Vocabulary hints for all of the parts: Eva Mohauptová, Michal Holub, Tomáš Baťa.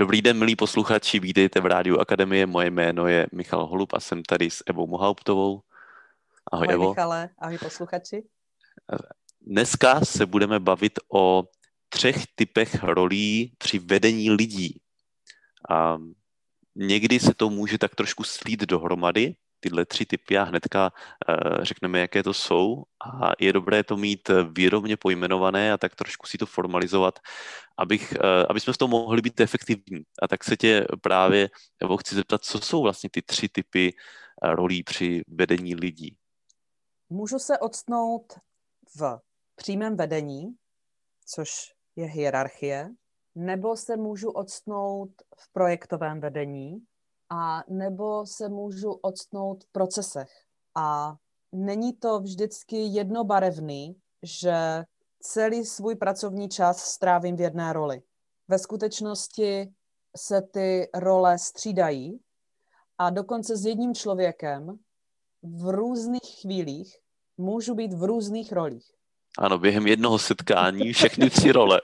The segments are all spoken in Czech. Dobrý den, milí posluchači, vítejte v Rádiu Akademie. Moje jméno je Michal Holub a jsem tady s Evou Mohauptovou. Ahoj, Evo. Michale, ahoj posluchači. Dneska se budeme bavit o 3 typech rolí při vedení lidí. A někdy se to může tak trošku slít dohromady, tyhle 3 typy, a hnedka řekneme, jaké to jsou. A je dobré to mít vědomě pojmenované a tak trošku si to formalizovat, aby jsme v tom mohli být efektivní. A tak se tě právě, Evo, chci zeptat, co jsou vlastně ty 3 typy rolí při vedení lidí? Můžu se odstnout v přímém vedení, což je hierarchie, nebo se můžu odstnout v projektovém vedení, a nebo se můžu odstnout v procesech. A není to vždycky jednobarevný, že celý svůj pracovní čas strávím v jedné roli. Ve skutečnosti se ty role střídají a dokonce s jedním člověkem v různých chvílích můžu být v různých rolích. Ano, během jednoho setkání všechny 3 role.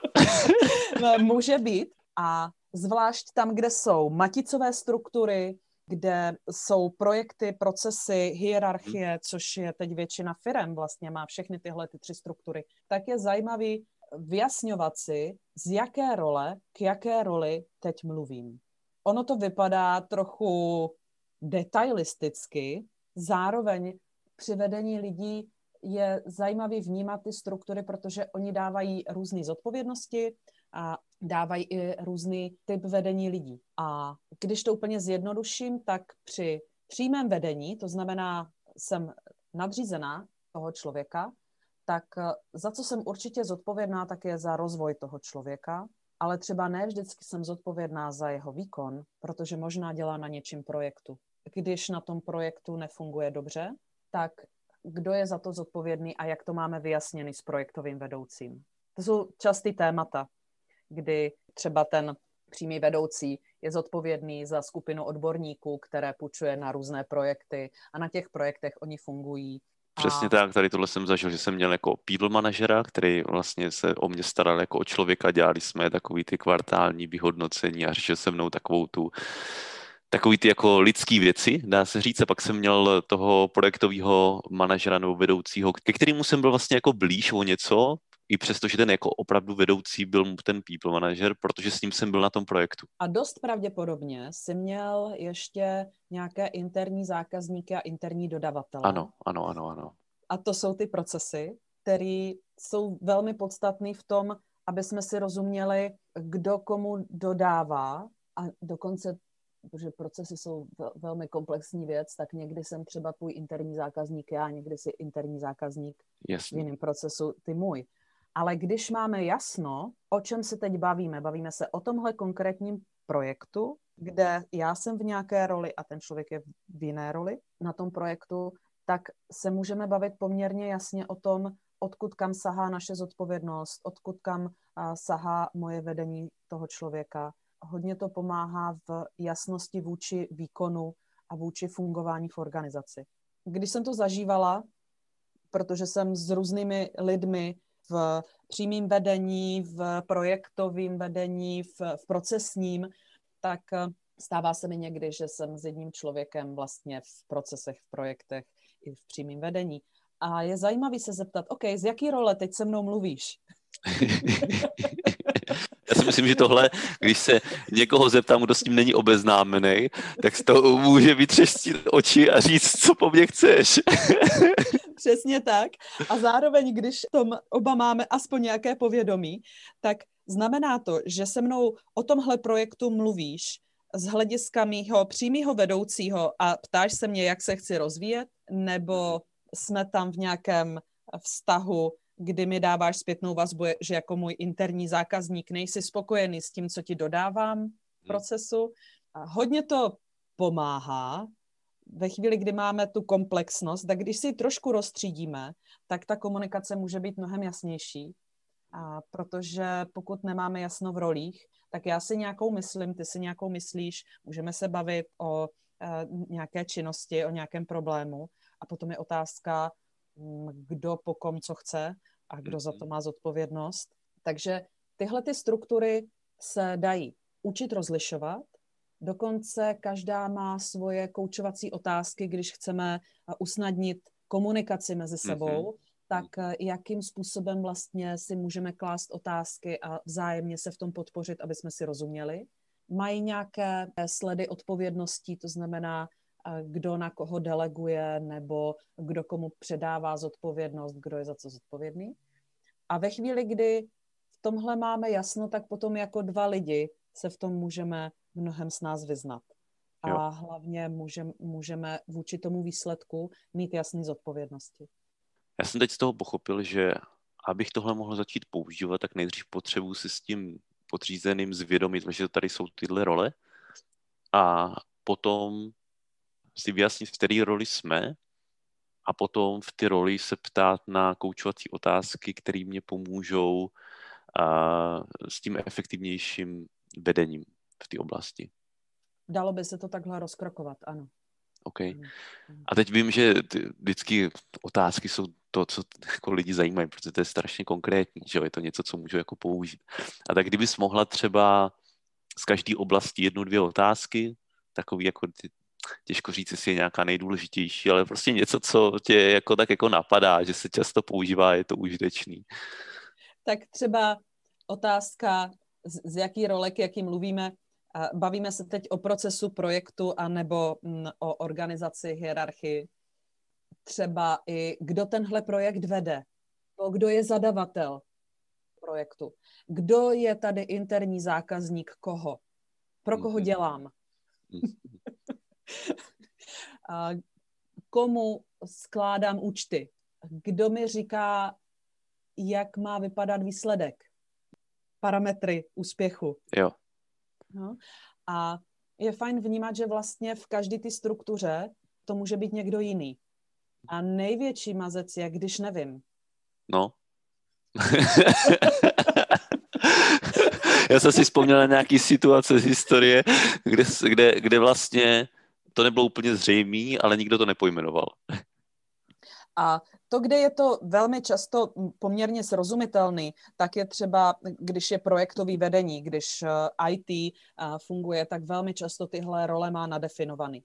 Může být, a zvlášť tam, kde jsou maticové struktury, kde jsou projekty, procesy, hierarchie, což je teď většina firem vlastně má všechny tyhle 3 struktury, tak je zajímavý vyjasňovat si, z jaké role k jaké roli teď mluvím. Ono to vypadá trochu detailisticky, zároveň při vedení lidí je zajímavý vnímat ty struktury, protože oni dávají různé zodpovědnosti a dávají i různý typ vedení lidí. A když to úplně zjednoduším, tak při přímém vedení, to znamená, jsem nadřízená toho člověka, tak za co jsem určitě zodpovědná, tak je za rozvoj toho člověka, ale třeba ne vždycky jsem zodpovědná za jeho výkon, protože možná dělá na něčím projektu. Když na tom projektu nefunguje dobře, tak kdo je za to zodpovědný a jak to máme vyjasněný s projektovým vedoucím. To jsou častý témata, kdy třeba ten přímý vedoucí je zodpovědný za skupinu odborníků, které půjčuje na různé projekty a na těch projektech oni fungují. Přesně tak, tady tohle jsem zažil, že jsem měl jako people manažera, který vlastně se o mě staral jako o člověka, dělali jsme takový ty kvartální vyhodnocení a řešil se mnou takový ty jako lidský věci, dá se říct, a pak jsem měl toho projektového manažera nebo vedoucího, ke kterému jsem byl vlastně jako blíž o něco, i přesto, že ten jako opravdu vedoucí byl ten people manager, protože s ním jsem byl na tom projektu. A dost pravděpodobně jsi měl ještě nějaké interní zákazníky a interní dodavatele. Ano. A to jsou ty procesy, které jsou velmi podstatné v tom, aby jsme si rozuměli, kdo komu dodává, a dokonce, protože procesy jsou velmi komplexní věc, tak někdy jsem třeba tvůj interní zákazník já, někdy si interní zákazník v jiném procesu ty můj. Ale když máme jasno, o čem se teď bavíme, bavíme se o tomhle konkrétním projektu, kde já jsem v nějaké roli a ten člověk je v jiné roli na tom projektu, tak se můžeme bavit poměrně jasně o tom, odkud kam sahá naše zodpovědnost, odkud kam sahá moje vedení toho člověka. Hodně to pomáhá v jasnosti vůči výkonu a vůči fungování v organizaci. Když jsem to zažívala, protože jsem s různými lidmi v přímém vedení, v projektovém vedení, v procesním, tak stává se mi někdy, že jsem s jedním člověkem vlastně v procesech, v projektech i v přímém vedení. A je zajímavý se zeptat, OK, z jaký role teď se mnou mluvíš? Já si myslím, že tohle, když se někoho zeptám, kdo s tím není obeznámený, tak to může vytřeštit oči a říct, co po mně chceš. Přesně tak. A zároveň, když tom oba máme aspoň nějaké povědomí, tak znamená to, že se mnou o tomhle projektu mluvíš z hlediska mýho přímého vedoucího a ptáš se mě, jak se chci rozvíjet, nebo jsme tam v nějakém vztahu, kdy mi dáváš zpětnou vazbu, že jako můj interní zákazník nejsi spokojený s tím, co ti dodávám v procesu. A hodně to pomáhá ve chvíli, kdy máme tu komplexnost, tak když si ji trošku rozstřídíme, tak ta komunikace může být mnohem jasnější, a protože pokud nemáme jasno v rolích, tak já si nějakou myslím, ty si nějakou myslíš, můžeme se bavit o nějaké činnosti, o nějakém problému a potom je otázka, kdo po kom co chce a kdo za to má zodpovědnost. Takže tyhle ty struktury se dají učit rozlišovat. Dokonce každá má svoje koučovací otázky, když chceme usnadnit komunikaci mezi sebou, tak jakým způsobem vlastně si můžeme klást otázky a vzájemně se v tom podpořit, aby jsme si rozuměli. Mají nějaké sledy odpovědností, to znamená, kdo na koho deleguje nebo kdo komu předává zodpovědnost, kdo je za co zodpovědný. A ve chvíli, kdy v tomhle máme jasno, tak potom jako dva lidi se v tom můžeme mnohem s nás vyznat. A hlavně můžeme vůči tomu výsledku mít jasný zodpovědnosti. Já jsem teď z toho pochopil, že abych tohle mohl začít používat, tak nejdřív potřebuji si s tím podřízeným zvědomit, že tady jsou tyhle role a potom si vyjasnit, v které roli jsme a potom v ty roli se ptát na koučovací otázky, které mě pomůžou s tím efektivnějším vedením v té oblasti. Dalo by se to takhle rozkrokovat, ano. OK. A teď vím, že vždycky otázky jsou to, co jako lidi zajímají, protože to je strašně konkrétní, že je to něco, co můžu jako použít. A tak kdybys mohla třeba z každé oblasti 1-2 otázky, takový jako těžko říct, jestli je nějaká nejdůležitější, ale prostě něco, co tě jako tak jako napadá, že se často používá, je to užitečný. Tak třeba otázka, z jaký role, jaký mluvíme. Bavíme se teď o procesu projektu anebo o organizaci, hierarchii. Třeba i kdo tenhle projekt vede, kdo je zadavatel projektu, kdo je tady interní zákazník koho, pro koho dělám, komu skládám účty, kdo mi říká, jak má vypadat výsledek, parametry úspěchu. Jo. No. A je fajn vnímat, že vlastně v každé ty struktuře to může být někdo jiný. A největší mazec je, když nevím. No. Já jsem si vzpomněl na nějaký situace z historie, kde vlastně to nebylo úplně zřejmé, ale nikdo to nepojmenoval. A to, kde je to velmi často poměrně srozumitelný, tak je třeba, když je projektový vedení, když IT funguje, tak velmi často tyhle role má nadefinovaný.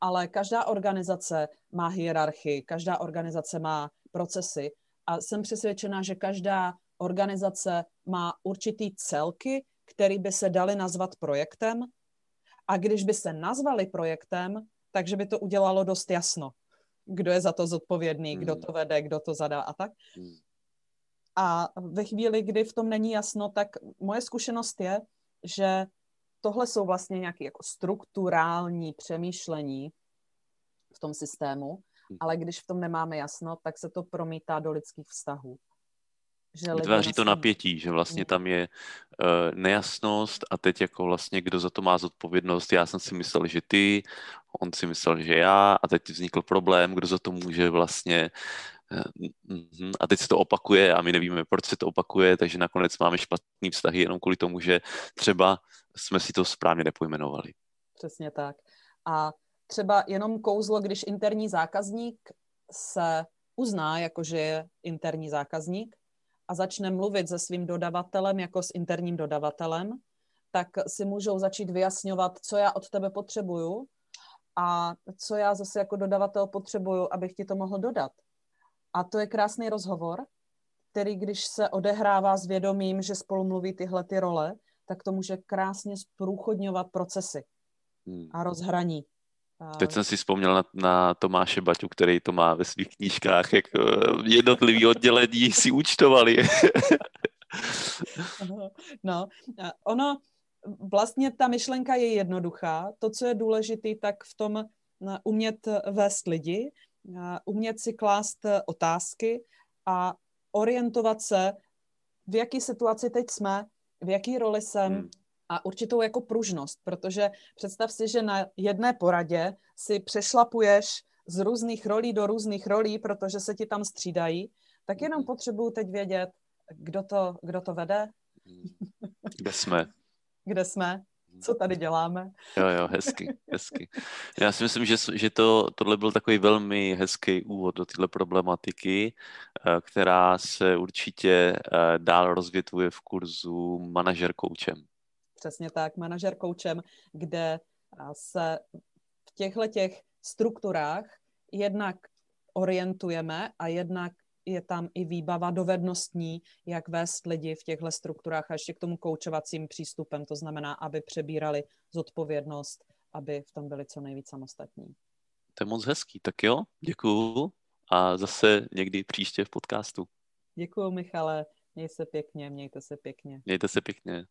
Ale každá organizace má hierarchii, každá organizace má procesy a jsem přesvědčená, že každá organizace má určitý celky, které by se daly nazvat projektem a když by se nazvali projektem, takže by to udělalo dost jasno. Kdo je za to zodpovědný, kdo to vede, kdo to zadá a tak. A ve chvíli, kdy v tom není jasno, tak moje zkušenost je, že tohle jsou vlastně nějaké jako strukturální přemýšlení v tom systému, ale když v tom nemáme jasno, tak se to promítá do lidských vztahů. Vytváří to napětí, že vlastně tam je nejasnost a teď jako vlastně kdo za to má zodpovědnost, já jsem si myslel, že ty, on si myslel, že já a teď vznikl problém, kdo za to může vlastně a teď se to opakuje a my nevíme, proč se to opakuje, takže nakonec máme špatný vztahy jenom kvůli tomu, že třeba jsme si to správně nepojmenovali. Přesně tak. A třeba jenom kouzlo, když interní zákazník se uzná, jakože je interní zákazník, a začne mluvit se svým dodavatelem jako s interním dodavatelem, tak si můžou začít vyjasňovat, co já od tebe potřebuju a co já zase jako dodavatel potřebuju, abych ti to mohl dodat. A to je krásný rozhovor, který když se odehrává s vědomím, že spolu mluví tyhle ty role, tak to může krásně zprůchodňovat procesy a rozhraní. Teď jsem si vzpomněl na Tomáše Baťu, který to má ve svých knížkách, jak jednotlivý oddělení si účtovali. No, ono, vlastně ta myšlenka je jednoduchá. To, co je důležité, tak v tom umět vést lidi, umět si klást otázky a orientovat se, v jaký situaci teď jsme, v jaký roli jsem, a určitou jako pružnost, protože představ si, že na jedné poradě si přešlapuješ z různých rolí do různých rolí, protože se ti tam střídají, tak jenom potřebuju teď vědět, kdo to vede. Kde jsme? Co tady děláme? Jo, hezky. Já si myslím, že tohle byl takový velmi hezký úvod do téhle problematiky, která se určitě dál rozvětvuje v kurzu manažer koučem. přesně tak, manažer koučem, kde se v těchto strukturách jednak orientujeme a jednak je tam i výbava dovednostní, jak vést lidi v těchto strukturách a ještě k tomu koučovacím přístupem, to znamená, aby přebírali zodpovědnost, aby v tom byli co nejvíc samostatní. To je moc hezký, tak jo, děkuju a zase někdy příště v podcastu. Děkuju, Michale, mějte se pěkně. Mějte se pěkně.